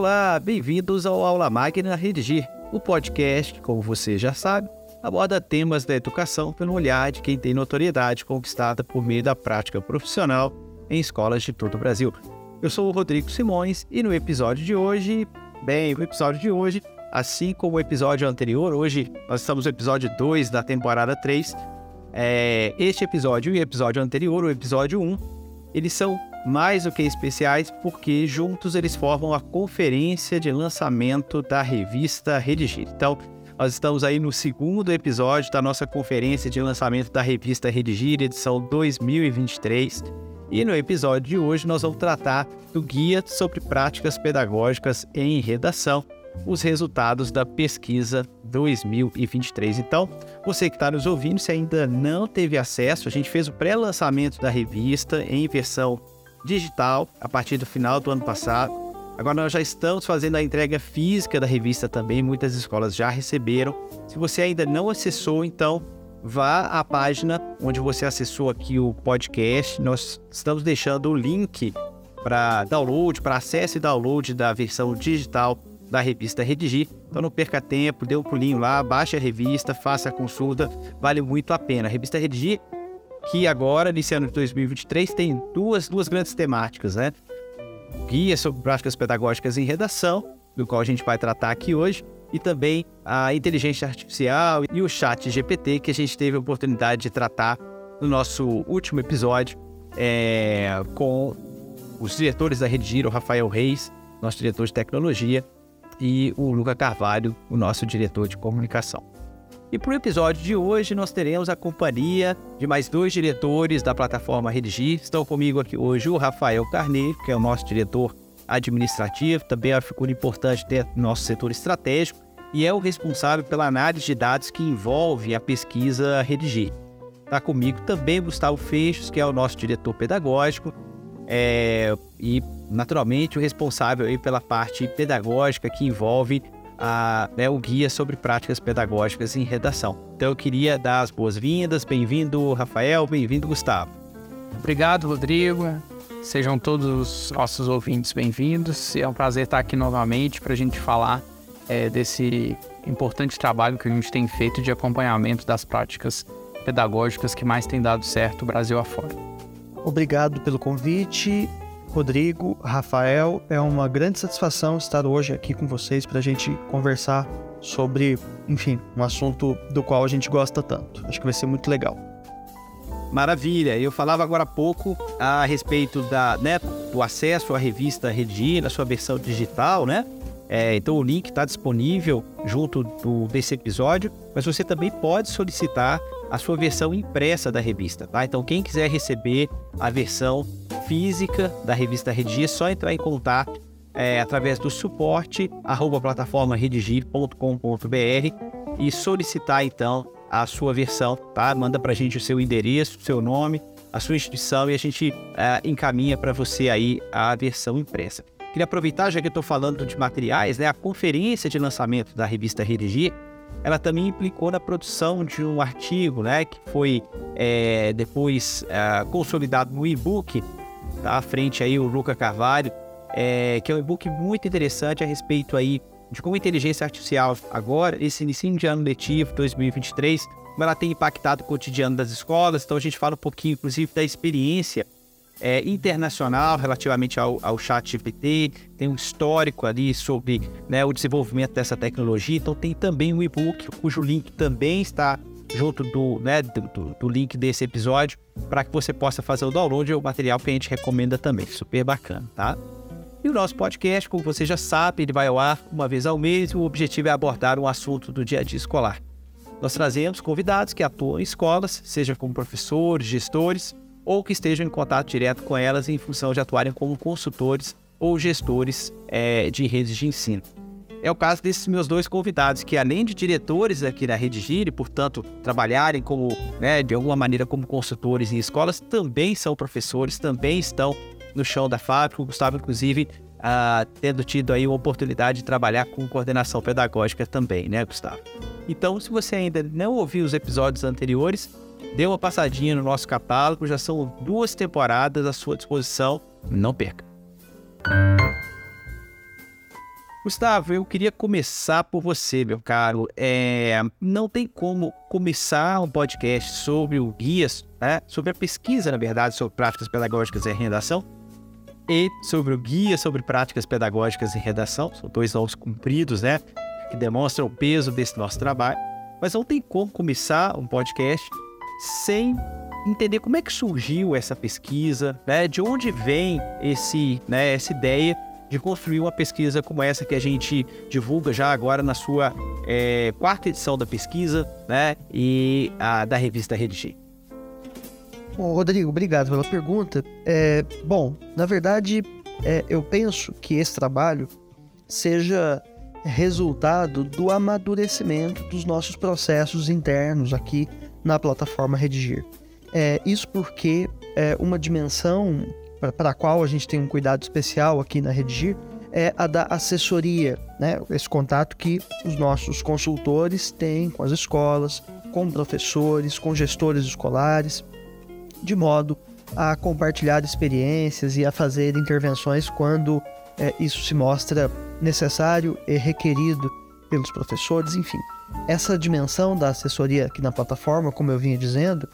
Olá, bem-vindos ao Aula Magna Redigir, o podcast que, como você já sabe, aborda temas da educação pelo olhar de quem tem notoriedade conquistada por meio da prática profissional em escolas de todo o Brasil. Eu sou o Rodrigo Simões e no episódio de hoje, assim como o episódio anterior, hoje nós estamos no episódio 2 da temporada 3, este episódio e o episódio anterior, o episódio 1, eles são mais do que especiais porque juntos eles formam a conferência de lançamento da revista Redigir. Então, nós estamos aí no segundo episódio da nossa conferência de lançamento da revista Redigir, edição 2023. E no episódio de hoje nós vamos tratar do Guia sobre Práticas Pedagógicas em Redação, os resultados da pesquisa 2023. Então, você que está nos ouvindo, se ainda não teve acesso, a gente fez o pré-lançamento da revista em versão digital a partir do final do ano passado. Agora nós já estamos fazendo a entrega física da revista também, muitas escolas já receberam. Se você ainda não acessou, então vá à página onde você acessou aqui o podcast. Nós estamos deixando o link para download, para acesso e download da versão digital da revista Redigir. Então não perca tempo, dê um pulinho lá, baixe a revista, faça a consulta, vale muito a pena. A revista Redigir, que agora, nesse ano de 2023, tem duas grandes temáticas, né? Guia sobre práticas pedagógicas em redação, do qual a gente vai tratar aqui hoje, e também a inteligência artificial e o ChatGPT, que a gente teve a oportunidade de tratar no nosso último episódio com os diretores da Redigir, o Rafael Reis, nosso diretor de tecnologia, e o Lucas Carvalho, o nosso diretor de comunicação. E para o episódio de hoje, nós teremos a companhia de mais dois diretores da plataforma Redigir. Estão comigo aqui hoje o Rafael Carneiro, que é o nosso diretor administrativo, também é uma figura importante dentro do nosso setor estratégico e é o responsável pela análise de dados que envolve a pesquisa Redigir. Está comigo também Gustavo Feixas, que é o nosso diretor pedagógico, e, naturalmente, o responsável aí pela parte pedagógica que envolve o guia sobre práticas pedagógicas em redação. Então, eu queria dar as boas-vindas. Bem-vindo, Rafael. Bem-vindo, Gustavo. Obrigado, Rodrigo. Sejam todos os nossos ouvintes bem-vindos. É um prazer estar aqui novamente para a gente falar desse importante trabalho que a gente tem feito de acompanhamento das práticas pedagógicas que mais tem dado certo Brasil afora. Obrigado pelo convite, Rodrigo, Rafael. É uma grande satisfação estar hoje aqui com vocês para a gente conversar sobre, enfim, um assunto do qual a gente gosta tanto. Acho que vai ser muito legal. Maravilha! Eu falava agora há pouco a respeito do acesso à revista Redigir, na sua versão digital, né? Então o link está disponível junto desse episódio, mas você também pode solicitar a sua versão impressa da revista, tá? Então quem quiser receber a versão física da revista Redigir, é só entrar em contato através do suporte@plataformaredigir.com.br e solicitar então a sua versão, tá? Manda pra gente o seu endereço, o seu nome, a sua instituição e a gente encaminha para você aí a versão impressa. Queria aproveitar, já que eu estou falando de materiais, né? A conferência de lançamento da revista Redigir, ela também implicou na produção de um artigo, né, que foi depois consolidado no e-book, tá? À frente aí o Lucas Carvalho, que é um e-book muito interessante a respeito aí de como a inteligência artificial agora, esse início de ano letivo 2023, como ela tem impactado o cotidiano das escolas. Então a gente fala um pouquinho, inclusive, da experiência internacional relativamente ao ChatGPT, tem um histórico ali sobre, né, o desenvolvimento dessa tecnologia. Então tem também um e-book, cujo link também está junto do link desse episódio, para que você possa fazer o download. É o material que a gente recomenda também, super bacana, tá? E o nosso podcast, como você já sabe, ele vai ao ar uma vez ao mês. O objetivo é abordar um assunto do dia a dia escolar. Nós trazemos convidados que atuam em escolas, seja como professores, gestores, ou que estejam em contato direto com elas em função de atuarem como consultores ou gestores de redes de ensino. É o caso desses meus dois convidados, que além de diretores aqui na Redigir e, portanto, trabalharem como, né, de alguma maneira como consultores em escolas, também são professores, também estão no chão da fábrica. O Gustavo, inclusive, tendo tido aí a oportunidade de trabalhar com coordenação pedagógica também, né, Gustavo? Então, se você ainda não ouviu os episódios anteriores, dê uma passadinha no nosso catálogo, já são 2 temporadas à sua disposição, não perca. Gustavo, eu queria começar por você, meu caro. Não tem como começar um podcast sobre o Guias, né? Sobre a pesquisa, na verdade, sobre práticas pedagógicas e redação, e sobre o Guia sobre práticas pedagógicas e redação. São dois nomes compridos, né? Que demonstram o peso desse nosso trabalho. Mas não tem como começar um podcast sem entender como é que surgiu essa pesquisa, né? De onde vem essa ideia de construir uma pesquisa como essa que a gente divulga já agora na sua 4ª edição da pesquisa, né, e da revista Redigir. Bom, Rodrigo, obrigado pela pergunta. Na verdade, eu penso que esse trabalho seja resultado do amadurecimento dos nossos processos internos aqui na plataforma Redigir. Isso porque uma dimensão para a qual a gente tem um cuidado especial aqui na Redigir é a da assessoria, né? Esse contato que os nossos consultores têm com as escolas, com professores, com gestores escolares, de modo a compartilhar experiências e a fazer intervenções quando isso se mostra necessário e requerido pelos professores, enfim. Essa dimensão da assessoria aqui na plataforma, como eu vinha dizendo,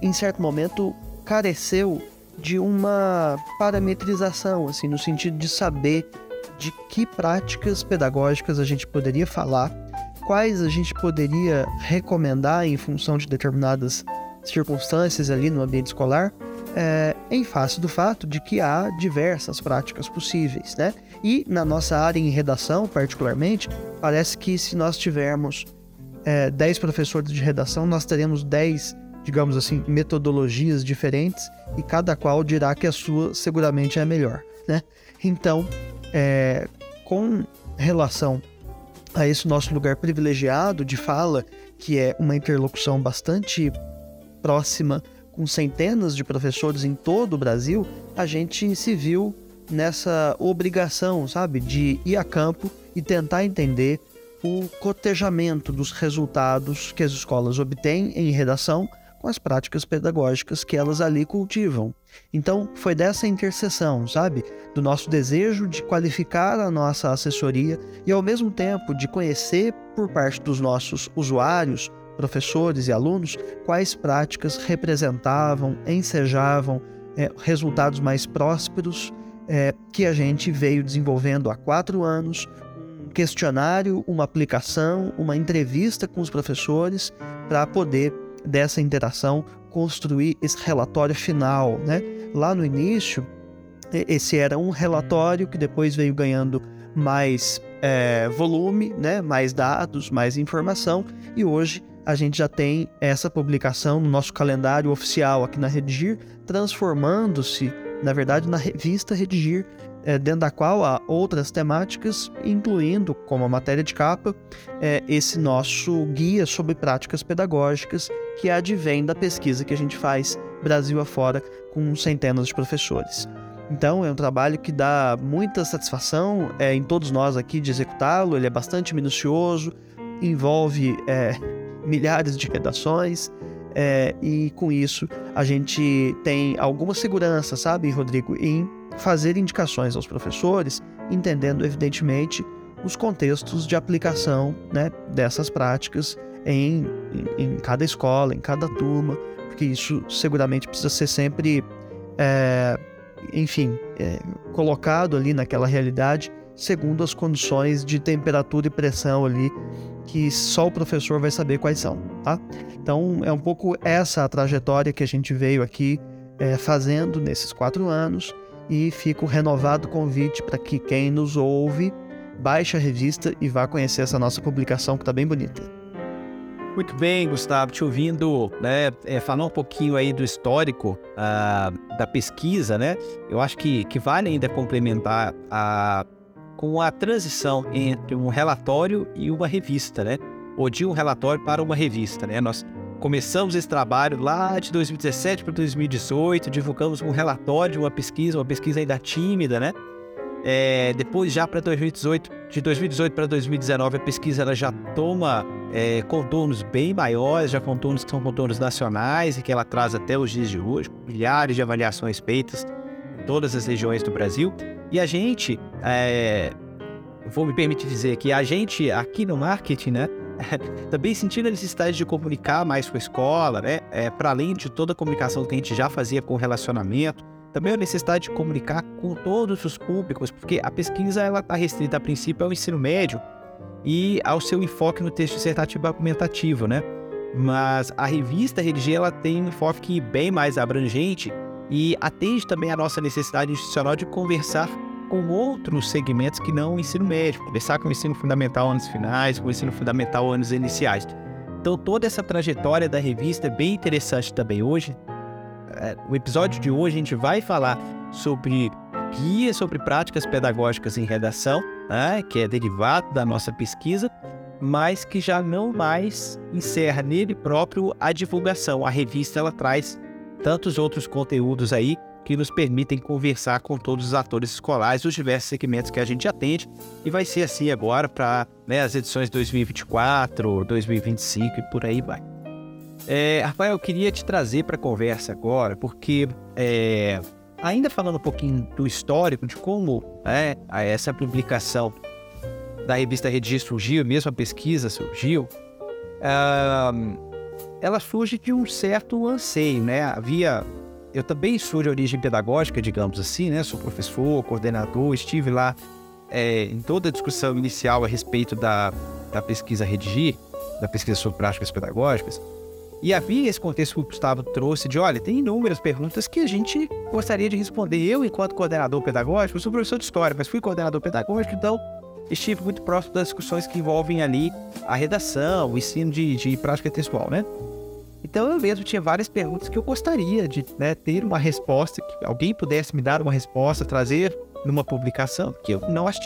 em certo momento careceu de uma parametrização, assim, no sentido de saber de que práticas pedagógicas a gente poderia falar, quais a gente poderia recomendar em função de determinadas circunstâncias ali no ambiente escolar, em face do fato de que há diversas práticas possíveis, né? E na nossa área em redação, particularmente, parece que se nós tivermos 10 professores de redação, nós teremos 10, digamos assim, metodologias diferentes, e cada qual dirá que a sua seguramente é a melhor, né? Então, com relação a esse nosso lugar privilegiado de fala, que é uma interlocução bastante próxima com centenas de professores em todo o Brasil, a gente se viu nessa obrigação, sabe, de ir a campo e tentar entender o cotejamento dos resultados que as escolas obtêm em redação com as práticas pedagógicas que elas ali cultivam. Então, foi dessa interseção, sabe? Do nosso desejo de qualificar a nossa assessoria e, ao mesmo tempo, de conhecer, por parte dos nossos usuários, professores e alunos, quais práticas representavam, ensejavam resultados mais prósperos que a gente veio desenvolvendo há 4 anos, um questionário, uma aplicação, uma entrevista com os professores para poder dessa interação construir esse relatório final, né? Lá no início, esse era um relatório que depois veio ganhando mais volume, né? Mais dados, mais informação, e hoje a gente já tem essa publicação no nosso calendário oficial aqui na Redigir, transformando-se, na verdade, na revista Redigir, dentro da qual há outras temáticas, incluindo, como a matéria de capa, esse nosso guia sobre práticas pedagógicas, que advém da pesquisa que a gente faz Brasil afora com centenas de professores. Então, é um trabalho que dá muita satisfação em todos nós aqui de executá-lo. Ele é bastante minucioso, envolve milhares de redações, e com isso a gente tem alguma segurança, sabe, Rodrigo, em fazer indicações aos professores, entendendo, evidentemente, os contextos de aplicação, né, dessas práticas em cada escola, em cada turma, porque isso seguramente precisa ser sempre, colocado ali naquela realidade, segundo as condições de temperatura e pressão ali, que só o professor vai saber quais são, tá? Então, é um pouco essa a trajetória que a gente veio aqui fazendo nesses 4 anos, e fica o renovado convite para que quem nos ouve baixe a revista e vá conhecer essa nossa publicação, que está bem bonita. Muito bem, Gustavo, te ouvindo, né, falar um pouquinho aí do histórico da pesquisa, né? Eu acho que vale ainda complementar com a transição entre um relatório e uma revista, né? Ou de um relatório para uma revista, né? Nós começamos esse trabalho lá de 2017 para 2018, divulgamos um relatório de uma pesquisa ainda tímida, né? Depois, já para 2018, de 2018 para 2019, a pesquisa ela já toma contornos bem maiores, já contornos que são contornos nacionais e que ela traz até os dias de hoje, milhares de avaliações feitas em todas as regiões do Brasil. E a gente vou me permitir dizer que a gente aqui no marketing, né, também sentindo a necessidade de comunicar mais com a escola, né, para além de toda a comunicação que a gente já fazia com o relacionamento, também a necessidade de comunicar com todos os públicos, porque a pesquisa está restrita a princípio ao ensino médio e ao seu enfoque no texto dissertativo argumentativo, né? Mas a revista Redigir ela tem um enfoque bem mais abrangente e atende também a nossa necessidade institucional de conversar com outros segmentos que não o ensino médio, conversar com o ensino fundamental anos finais, com o ensino fundamental anos iniciais. Então toda essa trajetória da revista é bem interessante também hoje. O episódio de hoje a gente vai falar sobre guias, sobre práticas pedagógicas em redação, né, que é derivado da nossa pesquisa, mas que já não mais encerra nele próprio a divulgação. A revista ela traz tantos outros conteúdos aí que nos permitem conversar com todos os atores escolares, os diversos segmentos que a gente atende, e vai ser assim agora para, né, as edições 2024, 2025 e por aí vai. Rafael, eu queria te trazer para a conversa agora, porque ainda falando um pouquinho do histórico, de como, né, essa publicação da revista Redigir surgiu, mesmo a pesquisa surgiu, ela surge de um certo anseio, né? Eu também sou de origem pedagógica, digamos assim, né? Sou professor, coordenador, estive lá em toda a discussão inicial a respeito da pesquisa Redigir, da pesquisa sobre práticas pedagógicas. E havia esse contexto que o Gustavo trouxe de, olha, tem inúmeras perguntas que a gente gostaria de responder. Eu, enquanto coordenador pedagógico, sou professor de história, mas fui coordenador pedagógico, então estive muito próximo das discussões que envolvem ali a redação, o ensino de prática textual, né? Então eu mesmo tinha várias perguntas que eu gostaria de, né, ter uma resposta, que alguém pudesse me dar uma resposta, trazer numa publicação, que eu não acho.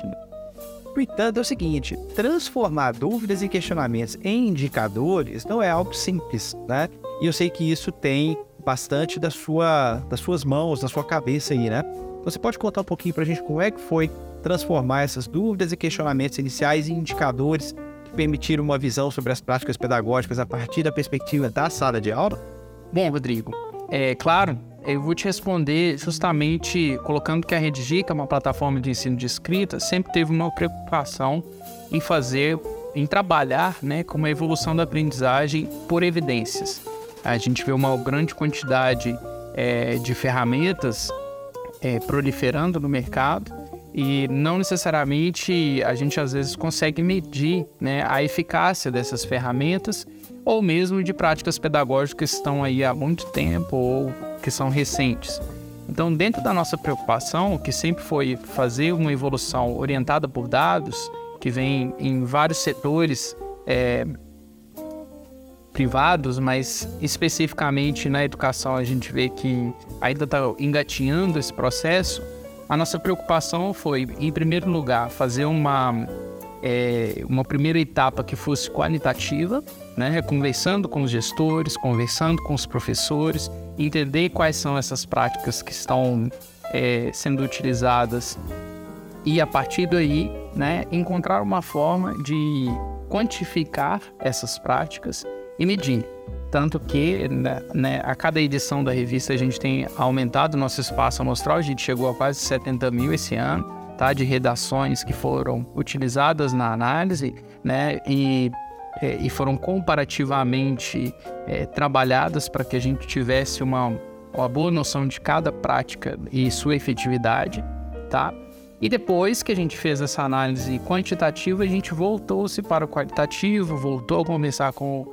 Portanto, é o seguinte, transformar dúvidas e questionamentos em indicadores não é algo simples, né? E eu sei que isso tem bastante das suas mãos, da sua cabeça aí, né? Você pode contar um pouquinho pra gente como é que foi transformar essas dúvidas e questionamentos iniciais em indicadores que permitiram uma visão sobre as práticas pedagógicas a partir da perspectiva da sala de aula? Bom, Rodrigo, claro, eu vou te responder justamente colocando que a Redigir, que é uma plataforma de ensino de escrita, sempre teve uma preocupação em trabalhar, né, com uma evolução da aprendizagem por evidências. A gente vê uma grande quantidade de ferramentas proliferando no mercado e não necessariamente a gente às vezes consegue medir, né, a eficácia dessas ferramentas ou mesmo de práticas pedagógicas que estão aí há muito tempo ou que são recentes. Então, dentro da nossa preocupação, que sempre foi fazer uma evolução orientada por dados, que vem em vários setores privados, mas especificamente na educação a gente vê que ainda está engatinhando esse processo, a nossa preocupação foi, em primeiro lugar, fazer uma primeira etapa que fosse qualitativa, né, conversando com os gestores, conversando com os professores, entender quais são essas práticas que estão sendo utilizadas e, a partir daí, né, encontrar uma forma de quantificar essas práticas e medir. Tanto que, né, a cada edição da revista a gente tem aumentado o nosso espaço amostral, a gente chegou a quase 70 mil esse ano, tá, de redações que foram utilizadas na análise, né, e foram comparativamente trabalhadas para que a gente tivesse uma boa noção de cada prática e sua efetividade, tá? E depois que a gente fez essa análise quantitativa, a gente voltou-se para o qualitativo, voltou a conversar com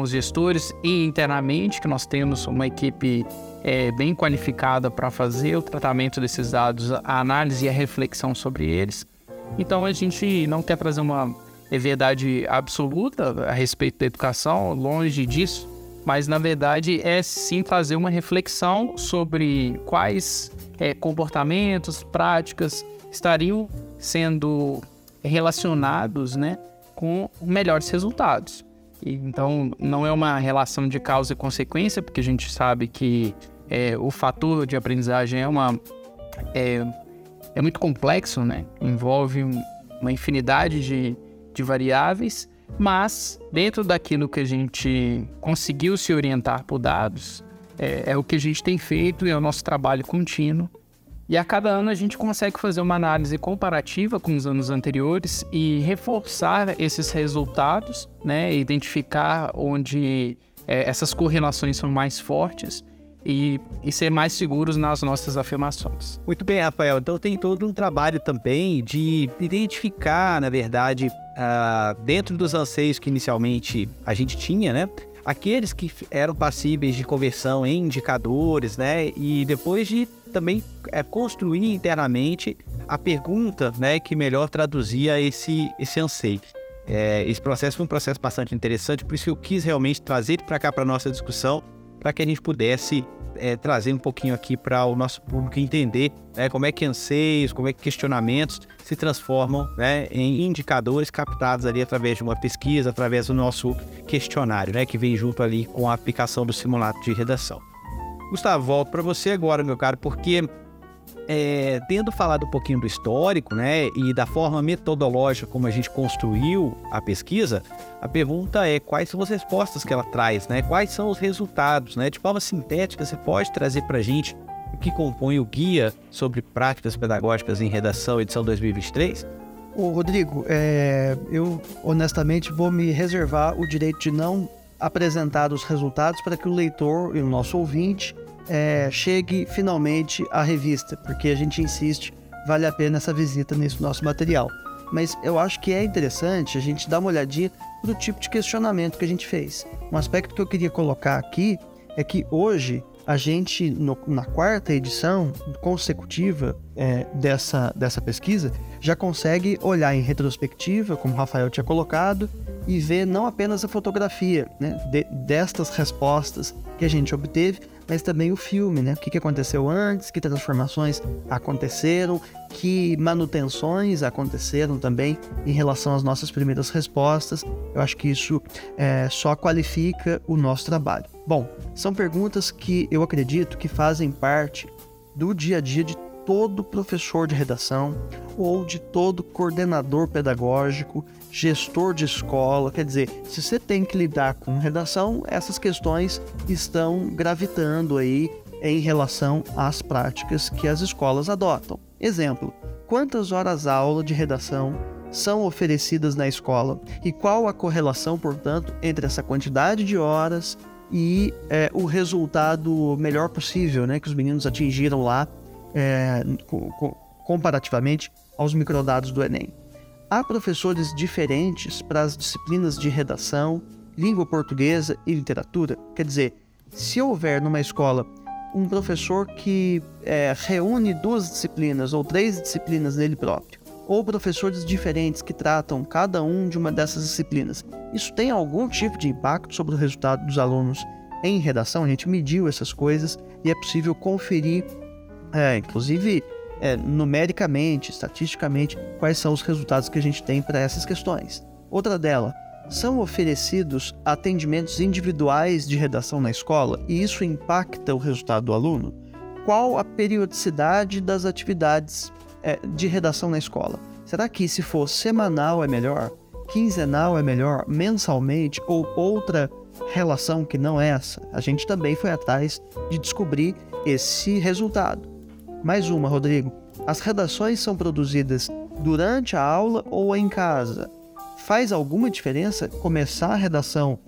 os gestores e internamente, que nós temos uma equipe bem qualificada para fazer o tratamento desses dados, a análise e a reflexão sobre eles. Então a gente não quer trazer uma verdade absoluta a respeito da educação, longe disso, mas na verdade é sim fazer uma reflexão sobre quais comportamentos, práticas estariam sendo relacionados, né, com melhores resultados. Então não é uma relação de causa e consequência, porque a gente sabe que o fator de aprendizagem é muito complexo, né? Envolve uma infinidade de variáveis, mas dentro daquilo que a gente conseguiu se orientar por dados, é o que a gente tem feito e é o nosso trabalho contínuo E a cada ano a gente consegue fazer uma análise comparativa com os anos anteriores e reforçar esses resultados, né? Identificar onde essas correlações são mais fortes e ser mais seguros nas nossas afirmações. Muito bem, Rafael. Então tem todo um trabalho também de identificar, na verdade, dentro dos anseios que inicialmente a gente tinha, né? Aqueles que eram passíveis de conversão em indicadores, né? E depois de também construir internamente a pergunta, né, que melhor traduzia esse anseio. Esse processo foi um processo bastante interessante, por isso que eu quis realmente trazer para cá, para a nossa discussão, para que a gente pudesse trazer um pouquinho aqui para o nosso público entender, né, como é que anseios, como é que questionamentos se transformam, né, em indicadores captados ali através de uma pesquisa, através do nosso questionário, né, que vem junto ali com a aplicação do simulado de redação. Gustavo, volto para você agora, meu caro, porque tendo falado um pouquinho do histórico, né, e da forma metodológica como a gente construiu a pesquisa, a pergunta é quais são as respostas que ela traz, né, quais são os resultados, né, de forma sintética você pode trazer para a gente o que compõe o guia sobre práticas pedagógicas em redação edição 2023? Ô, Rodrigo, eu honestamente vou me reservar o direito de não apresentar os resultados para que o leitor e o nosso ouvinte chegue finalmente à revista, porque a gente insiste, vale a pena essa visita nesse nosso material. Mas eu acho que é interessante a gente dar uma olhadinha pro tipo de questionamento que a gente fez. Um aspecto que eu queria colocar aqui é que hoje a gente, na quarta edição consecutiva dessa pesquisa, já consegue olhar em retrospectiva, como o Rafael tinha colocado, e ver não apenas a fotografia, né, destas respostas que a gente obteve, mas também o filme, né? O que aconteceu antes, que transformações aconteceram, que manutenções aconteceram também em relação às nossas primeiras respostas. Eu acho que isso só qualifica o nosso trabalho. Bom, são perguntas que eu acredito que fazem parte do dia a dia de todo professor de redação ou de todo coordenador pedagógico, gestor de escola. Quer dizer, se você tem que lidar com redação, essas questões estão gravitando aí em relação às práticas que as escolas adotam. Exemplo, quantas horas-aula de redação são oferecidas na escola e qual a correlação, portanto, entre essa quantidade de horas e o resultado melhor possível, né, que os meninos atingiram lá comparativamente aos microdados do Enem. Há professores diferentes para as disciplinas de redação, língua portuguesa e literatura. Quer dizer, se houver numa escola um professor que reúne 2 disciplinas ou 3 disciplinas nele próprio, ou professores diferentes que tratam cada um de uma dessas disciplinas, isso tem algum tipo de impacto sobre o resultado dos alunos em redação? A gente mediu essas coisas e é possível conferir inclusive, numericamente, estatisticamente, quais são os resultados que a gente tem para essas questões. Outra delas, são oferecidos atendimentos individuais de redação na escola e isso impacta o resultado do aluno? Qual a periodicidade das atividades de redação na escola? Será que se for semanal é melhor? Quinzenal é melhor? Mensalmente? Ou outra relação que não é essa? A gente também foi atrás de descobrir esse resultado. Mais uma, Rodrigo. As redações são produzidas durante a aula ou em casa? Faz alguma diferença começar a redação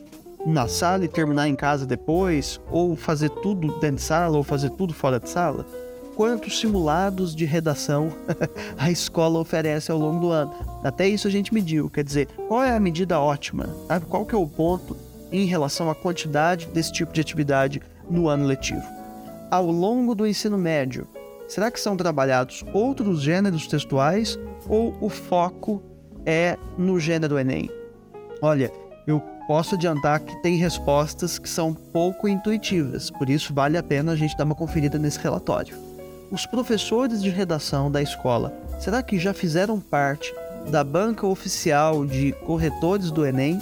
na sala e terminar em casa depois? Ou fazer tudo dentro de sala ou fazer tudo fora de sala? Quantos simulados de redação a escola oferece ao longo do ano? Até isso a gente mediu. Quer dizer, qual é a medida ótima? Sabe? Qual que é o ponto em relação à quantidade desse tipo de atividade no ano letivo? Ao longo do ensino médio, será que são trabalhados outros gêneros textuais ou o foco é no gênero Enem? Olha, eu posso adiantar que tem respostas que são pouco intuitivas, por isso vale a pena a gente dar uma conferida nesse relatório. Os professores de redação da escola, será que já fizeram parte da banca oficial de corretores do Enem?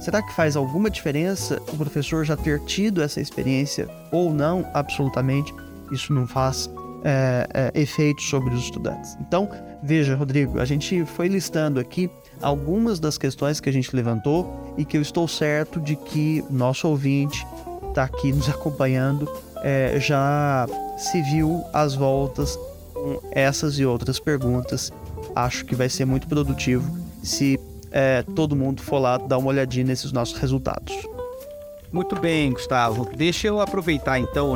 Será que faz alguma diferença o professor já ter tido essa experiência ou não? Absolutamente, isso não faz efeitos sobre os estudantes. Então, veja, Rodrigo, a gente foi listando aqui algumas das questões que a gente levantou e que eu estou certo de que nosso ouvinte está aqui nos acompanhando já se viu às voltas com essas e outras perguntas. Acho que vai ser muito produtivo se todo mundo for lá dar uma olhadinha nesses nossos resultados. Muito bem, Gustavo. Deixa eu aproveitar então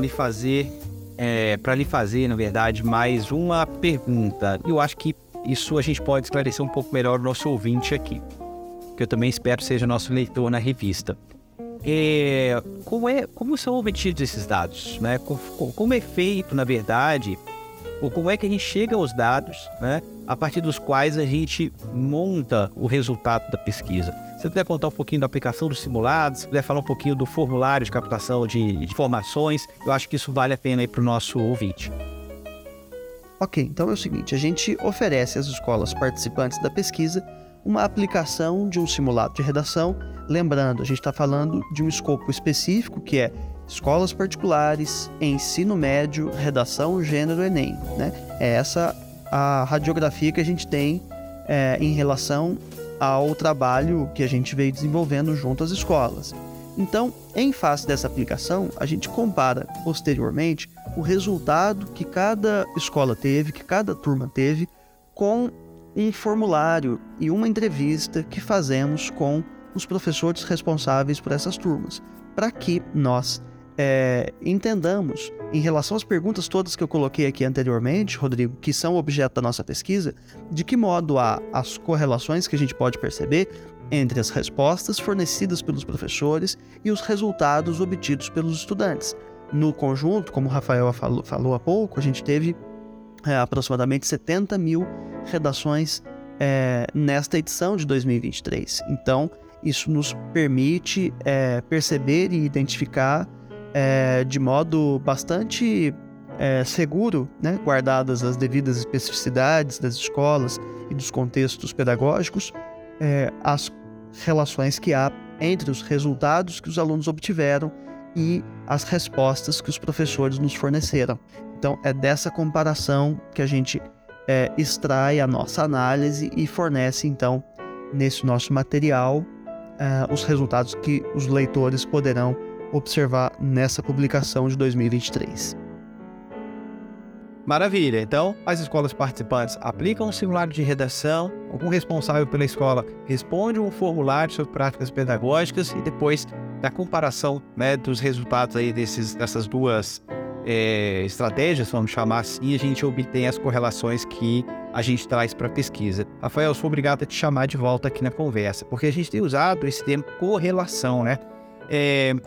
para lhe fazer, na verdade, mais uma pergunta. Eu acho que isso a gente pode esclarecer um pouco melhor o nosso ouvinte aqui, que eu também espero seja nosso leitor na revista. Como são obtidos esses dados, né? Como é feito, na verdade, ou como é que a gente chega aos dados, né, a partir dos quais a gente monta o resultado da pesquisa? Se você puder contar um pouquinho da aplicação dos simulados, se puder falar um pouquinho do formulário de captação de informações, eu acho que isso vale a pena aí para o nosso ouvinte. Ok, então é o seguinte, a gente oferece às escolas participantes da pesquisa uma aplicação de um simulado de redação. Lembrando, a gente está falando de um escopo específico, que é escolas particulares, ensino médio, redação, gênero, Enem, né? É essa a radiografia que a gente tem em relação ao trabalho que a gente veio desenvolvendo junto às escolas. Então, em face dessa aplicação, a gente compara posteriormente o resultado que cada escola teve, que cada turma teve, com um formulário e uma entrevista que fazemos com os professores responsáveis por essas turmas, para que nós entendamos, em relação às perguntas todas que eu coloquei aqui anteriormente, Rodrigo, que são objeto da nossa pesquisa, de que modo há as correlações que a gente pode perceber entre as respostas fornecidas pelos professores e os resultados obtidos pelos estudantes. No conjunto, como o Rafael falou há pouco, a gente teve aproximadamente 70 mil redações nesta edição de 2023. Então, isso nos permite perceber e identificar de modo bastante seguro, né, guardadas as devidas especificidades das escolas e dos contextos pedagógicos, as relações que há entre os resultados que os alunos obtiveram e as respostas que os professores nos forneceram. Então, é dessa comparação que a gente extrai a nossa análise e fornece, então, nesse nosso material, os resultados que os leitores poderão observar nessa publicação de 2023. Maravilha! Então, as escolas participantes aplicam um simulado de redação, algum responsável pela escola responde um formulário sobre práticas pedagógicas e depois da comparação, né, dos resultados aí dessas duas estratégias, vamos chamar assim, a gente obtém as correlações que a gente traz para a pesquisa. Rafael, sou obrigado a te chamar de volta aqui na conversa, porque a gente tem usado esse termo correlação, né?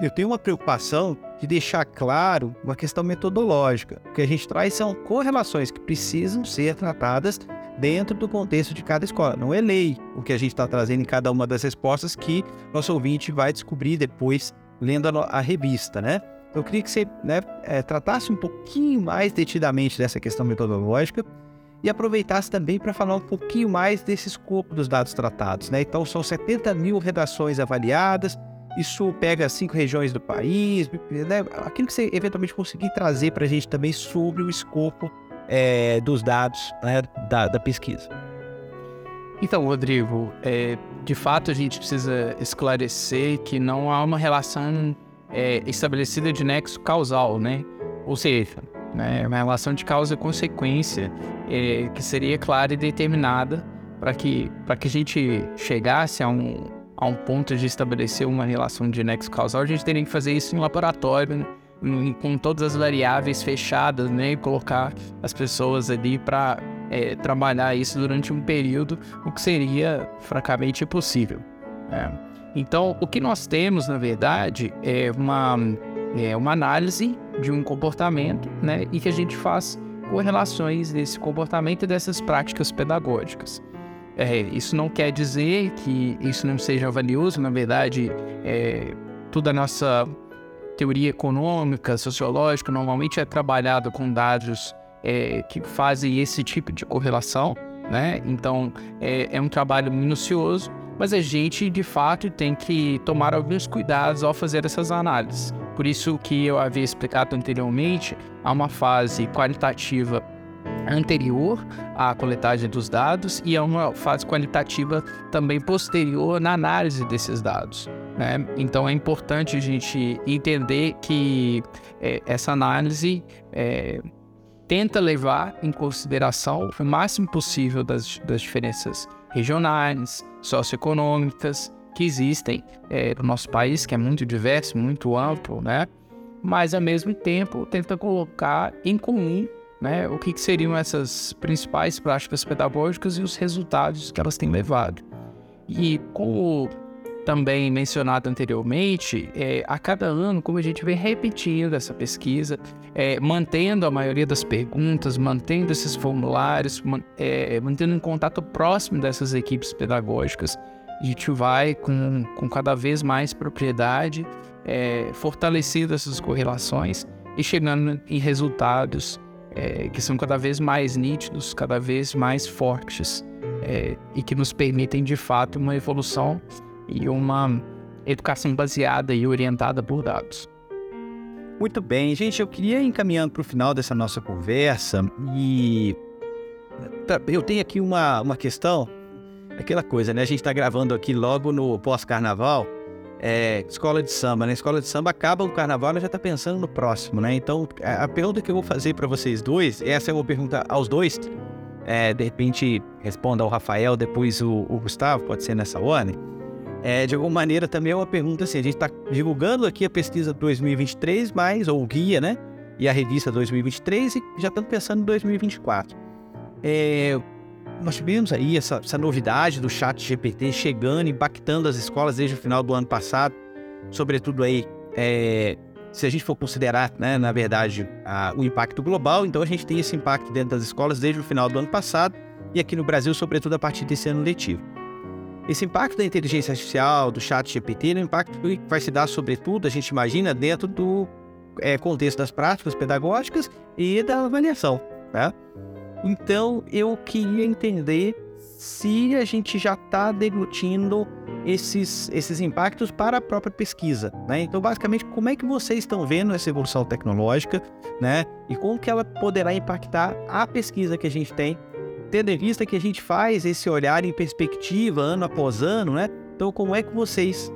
Eu tenho uma preocupação de deixar claro uma questão metodológica. O que a gente traz são correlações que precisam ser tratadas dentro do contexto de cada escola. Não é lei o que a gente está trazendo em cada uma das respostas que nosso ouvinte vai descobrir depois lendo a revista, né? Eu queria que você, né, tratasse um pouquinho mais detidamente dessa questão metodológica e aproveitasse também para falar um pouquinho mais desse escopo dos dados tratados, né? Então, são 70 mil redações avaliadas, isso pega 5 regiões do país, né? Aquilo que você eventualmente conseguir trazer para a gente também sobre o escopo dos dados, né, da pesquisa. Então, Rodrigo, de fato a gente precisa esclarecer que não há uma relação estabelecida de nexo causal, né? Ou seja, né, uma relação de causa e consequência que seria clara e determinada para que a gente chegasse a um ponto de estabelecer uma relação de nexo causal. A gente teria que fazer isso em laboratório, né, com todas as variáveis fechadas, né, e colocar as pessoas ali para trabalhar isso durante um período, o que seria francamente impossível, né? Então, o que nós temos, na verdade, é uma análise de um comportamento, né, e que a gente faz correlações desse comportamento e dessas práticas pedagógicas. Isso não quer dizer que isso não seja valioso. Na verdade, toda a nossa teoria econômica, sociológica, normalmente é trabalhada com dados que fazem esse tipo de correlação, né? Então, é um trabalho minucioso, mas a gente, de fato, tem que tomar alguns cuidados ao fazer essas análises. Por isso que eu havia explicado anteriormente, há uma fase qualitativa anterior à coletagem dos dados e há uma fase qualitativa também posterior na análise desses dados, né? Então, é importante a gente entender que essa análise tenta levar em consideração o máximo possível das diferenças regionais, socioeconômicas que existem no nosso país, que é muito diverso, muito amplo, né? Mas, ao mesmo tempo, tenta colocar em comum, né, o que seriam essas principais práticas pedagógicas e os resultados que elas têm levado. E como também mencionado anteriormente, a cada ano, como a gente vem repetindo essa pesquisa, mantendo a maioria das perguntas, mantendo esses formulários, mantendo um contato próximo dessas equipes pedagógicas, a gente vai com cada vez mais propriedade, fortalecendo essas correlações e chegando em resultados que são cada vez mais nítidos, cada vez mais fortes e que nos permitem, de fato, uma evolução e uma educação baseada e orientada por dados. Muito bem, gente, eu queria ir encaminhando para o final dessa nossa conversa e eu tenho aqui uma questão, aquela coisa, né? A gente está gravando aqui logo no pós-carnaval, escola de samba, né? Escola de samba acaba o carnaval, ela já está pensando no próximo, né? Então, a pergunta que eu vou fazer para vocês dois, essa eu vou perguntar aos dois, de repente responda ao Rafael, depois o Gustavo, pode ser nessa ordem. De alguma maneira também é uma pergunta assim, a gente está divulgando aqui a pesquisa 2023 mais, ou o guia, né, e a revista 2023 e já estamos pensando em 2024. Nós tivemos aí essa novidade do ChatGPT chegando, impactando as escolas desde o final do ano passado, sobretudo aí, se a gente for considerar, né, na verdade, o impacto global, então a gente tem esse impacto dentro das escolas desde o final do ano passado e aqui no Brasil, sobretudo a partir desse ano letivo. Esse impacto da inteligência artificial, do ChatGPT, é um impacto que vai se dar, sobretudo, a gente imagina, dentro do contexto das práticas pedagógicas e da avaliação, né? Então, eu queria entender se a gente já está deglutindo esses impactos para a própria pesquisa, né? Então, basicamente, como é que vocês estão vendo essa evolução tecnológica, né? E como que ela poderá impactar a pesquisa que a gente tem, tendo em vista que a gente faz esse olhar em perspectiva, ano após ano, né? Então, como é que vocês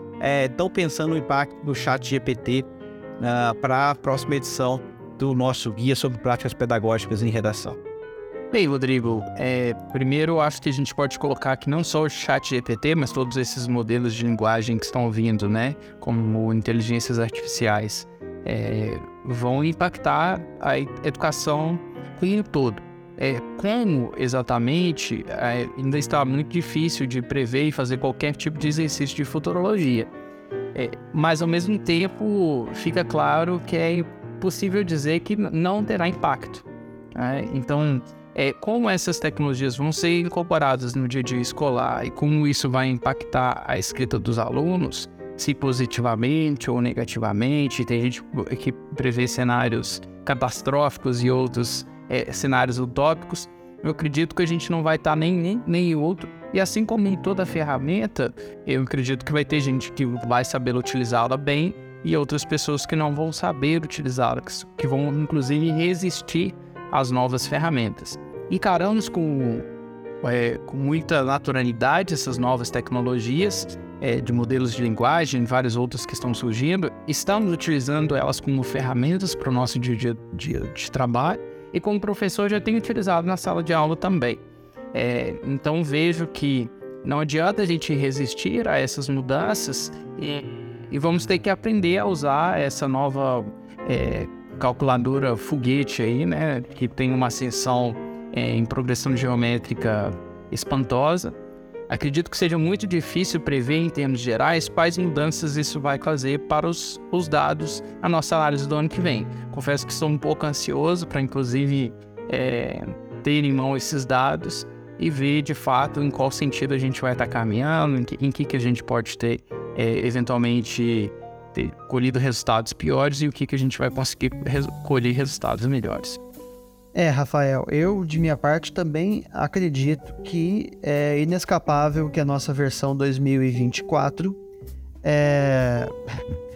estão pensando no impacto do ChatGPT para a próxima edição do nosso Guia sobre Práticas Pedagógicas em Redação? Bem, Rodrigo, primeiro eu acho que a gente pode colocar que não só o ChatGPT, mas todos esses modelos de linguagem que estão vindo, né? Como inteligências artificiais, vão impactar a educação como um todo. Como exatamente, ainda está muito difícil de prever e fazer qualquer tipo de exercício de futurologia. Mas, ao mesmo tempo, fica claro que é possível dizer que não terá impacto. Então, como essas tecnologias vão ser incorporadas no dia a dia escolar e como isso vai impactar a escrita dos alunos, se positivamente ou negativamente, tem gente que prevê cenários catastróficos e outros cenários utópicos, eu acredito que a gente não vai estar nem em outro. E assim como em toda ferramenta, eu acredito que vai ter gente que vai saber utilizá-la bem e outras pessoas que não vão saber utilizá-la, que vão inclusive resistir às novas ferramentas. Encaramos com muita naturalidade essas novas tecnologias, de modelos de linguagem, várias outras que estão surgindo. Estamos utilizando elas como ferramentas para o nosso dia a dia de trabalho. E como professor já tenho utilizado na sala de aula também. Então vejo que não adianta a gente resistir a essas mudanças e vamos ter que aprender a usar essa nova calculadora foguete aí, né, que tem uma ascensão em progressão geométrica espantosa. Acredito que seja muito difícil prever em termos gerais quais mudanças isso vai fazer para os dados na nossa análise do ano que vem. Confesso que estou um pouco ansioso para, inclusive, ter em mão esses dados e ver, de fato, em qual sentido a gente vai estar caminhando, em que a gente pode ter, eventualmente, ter colhido resultados piores e o que a gente vai conseguir colher resultados melhores. Rafael, eu, de minha parte, também acredito que é inescapável que a nossa versão 2024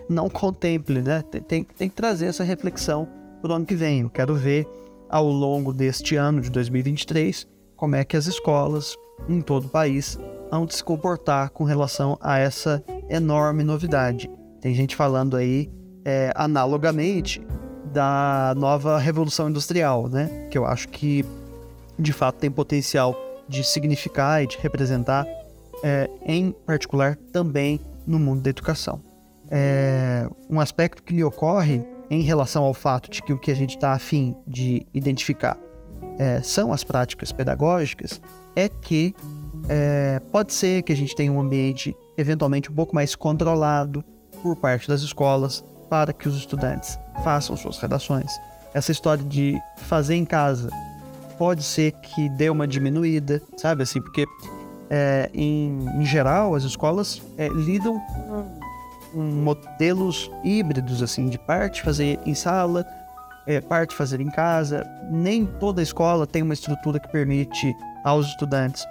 não contemple, né? Tem que trazer essa reflexão para o ano que vem. Eu quero ver, ao longo deste ano de 2023, como é que as escolas em todo o país vão se comportar com relação a essa enorme novidade. Tem gente falando aí, analogamente, da nova Revolução Industrial, né? Que eu acho que, de fato, tem potencial de significar e de representar, em particular, também no mundo da educação. Um aspecto que lhe ocorre em relação ao fato de que o que a gente está a fim de identificar são as práticas pedagógicas, é que pode ser que a gente tenha um ambiente eventualmente um pouco mais controlado por parte das escolas para que os estudantes façam suas redações. Essa história de fazer em casa pode ser que dê uma diminuída, sabe? Assim, porque, em geral, as escolas lidam com modelos híbridos, assim, de parte fazer em sala, parte fazer em casa. Nem toda escola tem uma estrutura que permite aos estudantes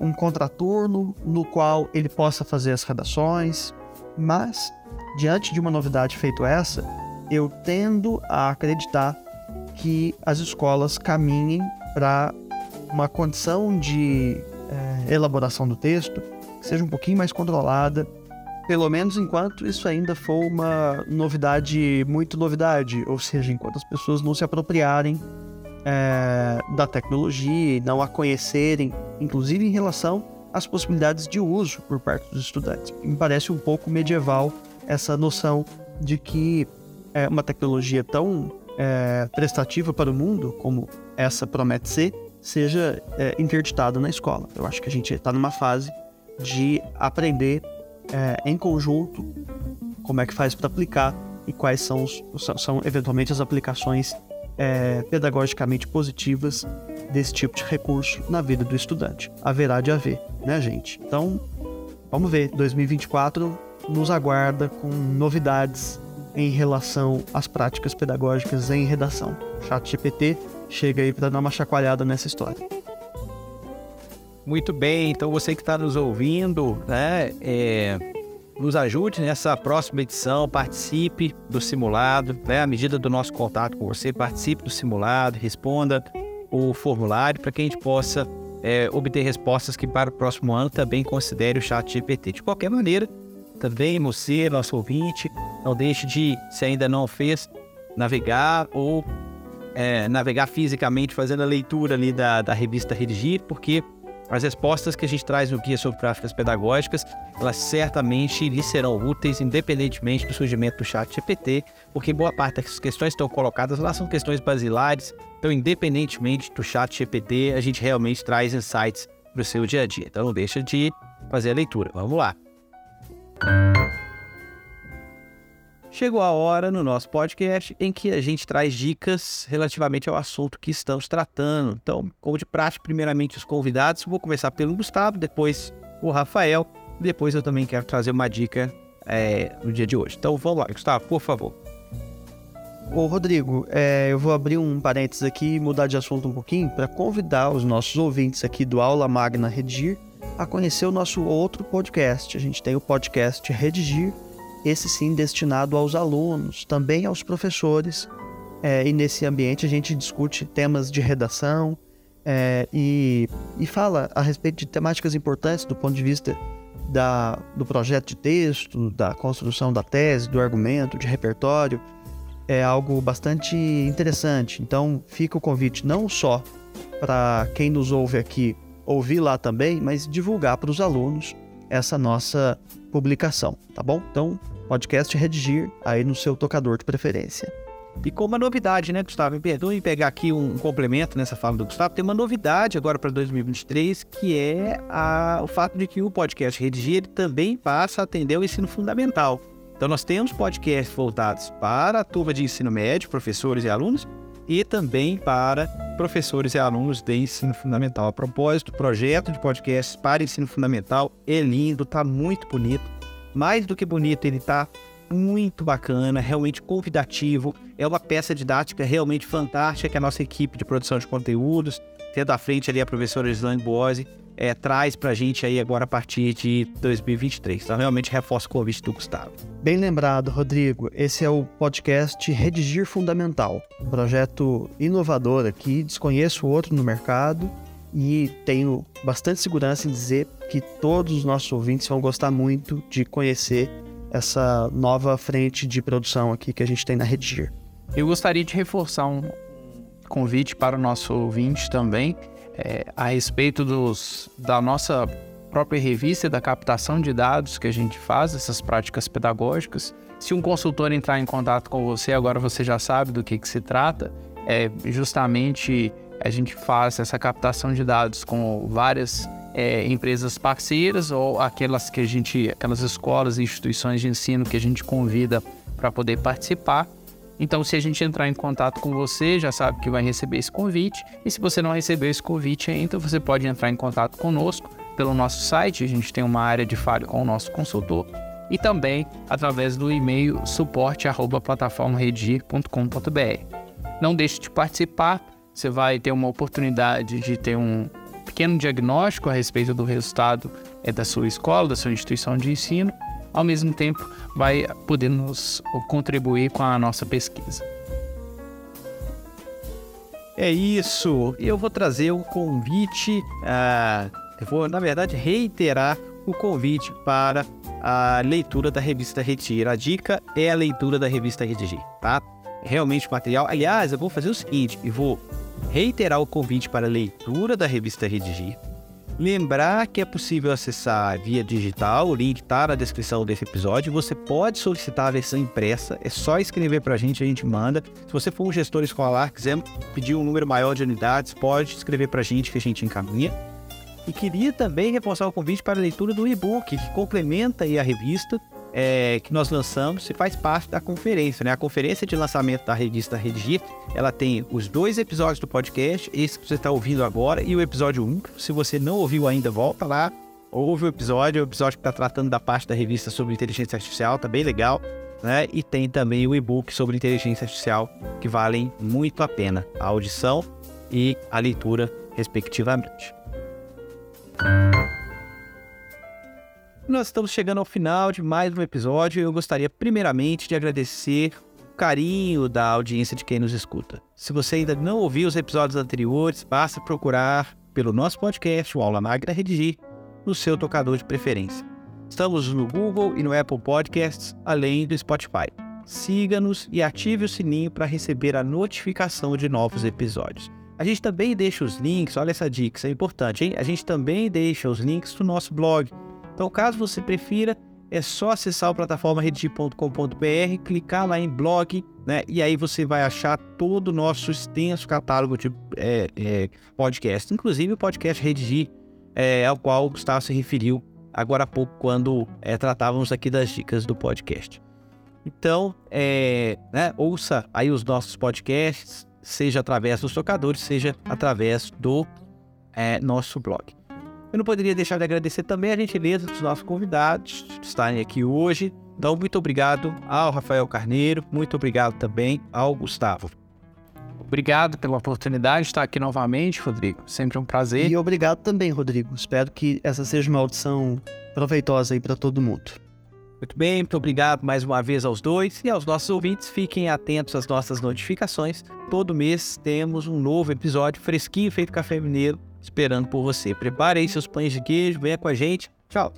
um contraturno no qual ele possa fazer as redações, mas, diante de uma novidade feito essa, eu tendo a acreditar que as escolas caminhem para uma condição de elaboração do texto que seja um pouquinho mais controlada, pelo menos enquanto isso ainda for uma novidade, muito novidade, ou seja, enquanto as pessoas não se apropriarem da tecnologia e não a conhecerem, inclusive em relação às possibilidades de uso por parte dos estudantes. Me parece um pouco medieval essa noção de que uma tecnologia tão prestativa para o mundo, como essa promete ser, seja interditada na escola. Eu acho que a gente está numa fase de aprender em conjunto como é que faz para aplicar e quais são eventualmente as aplicações pedagogicamente positivas desse tipo de recurso na vida do estudante. Haverá de haver, né, gente? Então, vamos ver. 2024 nos aguarda com novidades em relação às práticas pedagógicas em redação. ChatGPT chega aí para dar uma chacoalhada nessa história. Muito bem, então você que está nos ouvindo, né, nos ajude nessa próxima edição, participe do simulado, né, à medida do nosso contato com você, participe do simulado, responda o formulário para que a gente possa obter respostas que para o próximo ano também considere o ChatGPT. De qualquer maneira, também você, nosso ouvinte, não deixe de, se ainda não fez, navegar ou navegar fisicamente fazendo a leitura ali da revista Redigir, porque as respostas que a gente traz no Guia sobre Práticas Pedagógicas, elas certamente lhe serão úteis, independentemente do surgimento do ChatGPT, porque boa parte das questões que estão colocadas lá são questões basilares, então independentemente do ChatGPT, a gente realmente traz insights para o seu dia a dia. Então não deixa de fazer a leitura. Vamos lá. Chegou a hora no nosso podcast em que a gente traz dicas relativamente ao assunto que estamos tratando. Então, como de prática, primeiramente os convidados. Vou começar pelo Gustavo, depois o Rafael, depois eu também quero trazer uma dica no dia de hoje. Então, vamos lá, Gustavo, por favor. Ô, Rodrigo, eu vou abrir um parênteses aqui e mudar de assunto um pouquinho para convidar os nossos ouvintes aqui do Aula Magna Redigir a conhecer o nosso outro podcast. A gente tem o podcast Redigir, esse sim destinado aos alunos, também aos professores, e nesse ambiente a gente discute temas de redação e fala a respeito de temáticas importantes do ponto de vista do projeto de texto, da construção da tese, do argumento, de repertório. É algo bastante interessante, então fica o convite não só para quem nos ouve aqui ouvir lá também, mas divulgar para os alunos essa nossa publicação, tá bom? Então, podcast Redigir aí no seu tocador de preferência. E com uma novidade, né, Gustavo? Me perdoe pegar aqui um complemento nessa fala do Gustavo. Tem uma novidade agora para 2023, que é o fato de que o podcast Redigir também passa a atender o ensino fundamental. Então, nós temos podcasts voltados para a turma de ensino médio, professores e alunos, e também para professores e alunos de ensino fundamental. A propósito, o projeto de podcasts para ensino fundamental é lindo, está muito bonito. Mais do que bonito, ele está muito bacana, realmente convidativo. É uma peça didática realmente fantástica que a nossa equipe de produção de conteúdos, tendo à frente ali a professora Islane Bozzi, traz pra gente aí agora a partir de 2023. Então, realmente reforça o convite do Gustavo. Bem lembrado, Rodrigo. Esse é o podcast Redigir Fundamental, um projeto inovador aqui, desconheço outro no mercado e tenho bastante segurança em dizer que todos os nossos ouvintes vão gostar muito de conhecer essa nova frente de produção aqui que a gente tem na Redigir. Eu gostaria de reforçar um convite para o nosso ouvinte também, a respeito da nossa própria revista, da captação de dados que a gente faz, essas práticas pedagógicas. Se um consultor entrar em contato com você, agora você já sabe do que se trata. Justamente a gente faz essa captação de dados com várias empresas parceiras ou aquelas escolas e instituições de ensino que a gente convida para poder participar. Então, se a gente entrar em contato com você, já sabe que vai receber esse convite. E se você não recebeu esse convite ainda, então você pode entrar em contato conosco pelo nosso site. A gente tem uma área de fale com o nosso consultor. E também através do e-mail suporte@plataformaredigir.com.br. Não deixe de participar. Você vai ter uma oportunidade de ter um pequeno diagnóstico a respeito do resultado da sua escola, da sua instituição de ensino. Ao mesmo tempo, vai poder nos contribuir com a nossa pesquisa. É isso. Eu vou trazer um convite. Eu vou, na verdade, reiterar o convite para a leitura da revista Redigir. A dica é a leitura da revista Redigir, tá? Realmente o material... Aliás, eu vou fazer o seguinte. Eu vou reiterar o convite para a leitura da revista Redigir. Lembrar que é possível acessar via digital, o link está na descrição desse episódio. Você pode solicitar a versão impressa, é só escrever para a gente manda. Se você for um gestor escolar, quiser pedir um número maior de unidades, pode escrever para a gente que a gente encaminha. E queria também reforçar o convite para a leitura do e-book, que complementa aí a revista que nós lançamos e faz parte da conferência, né? A conferência de lançamento da revista Redigir, ela tem os 2 episódios do podcast, esse que você está ouvindo agora e o episódio 1. Se você não ouviu ainda, volta lá, ouve o episódio que está tratando da parte da revista sobre inteligência artificial, tá bem legal, né? E tem também o e-book sobre inteligência artificial, que valem muito a pena, a audição e a leitura, respectivamente. Nós estamos chegando ao final de mais um episódio. Eu gostaria primeiramente de agradecer o carinho da audiência de quem nos escuta. Se você ainda não ouviu os episódios anteriores, basta procurar pelo nosso podcast, o Aula Magna Redigir, no seu tocador de preferência. Estamos no Google e no Apple Podcasts, além do Spotify. Siga-nos e ative o sininho para receber a notificação de novos episódios. A gente também deixa os links, olha essa dica, isso é importante, hein? A gente também deixa os links do nosso blog. Então, caso você prefira, é só acessar o plataformaredigir.com.br, clicar lá em blog, né? E aí você vai achar todo o nosso extenso catálogo de podcast, inclusive o podcast Redigir, ao qual o Gustavo se referiu agora há pouco, quando tratávamos aqui das dicas do podcast. Então, ouça aí os nossos podcasts, seja através dos tocadores, seja através do nosso blog. Eu não poderia deixar de agradecer também a gentileza dos nossos convidados de estarem aqui hoje. Então, muito obrigado ao Rafael Carneiro, muito obrigado também ao Gustavo. Obrigado pela oportunidade de estar aqui novamente, Rodrigo. Sempre um prazer. E obrigado também, Rodrigo. Espero que essa seja uma audição proveitosa aí para todo mundo. Muito bem, muito obrigado mais uma vez aos dois e aos nossos ouvintes. Fiquem atentos às nossas notificações. Todo mês temos um novo episódio fresquinho, feito café mineiro, esperando por você. Preparem seus pães de queijo, venha com a gente. Tchau!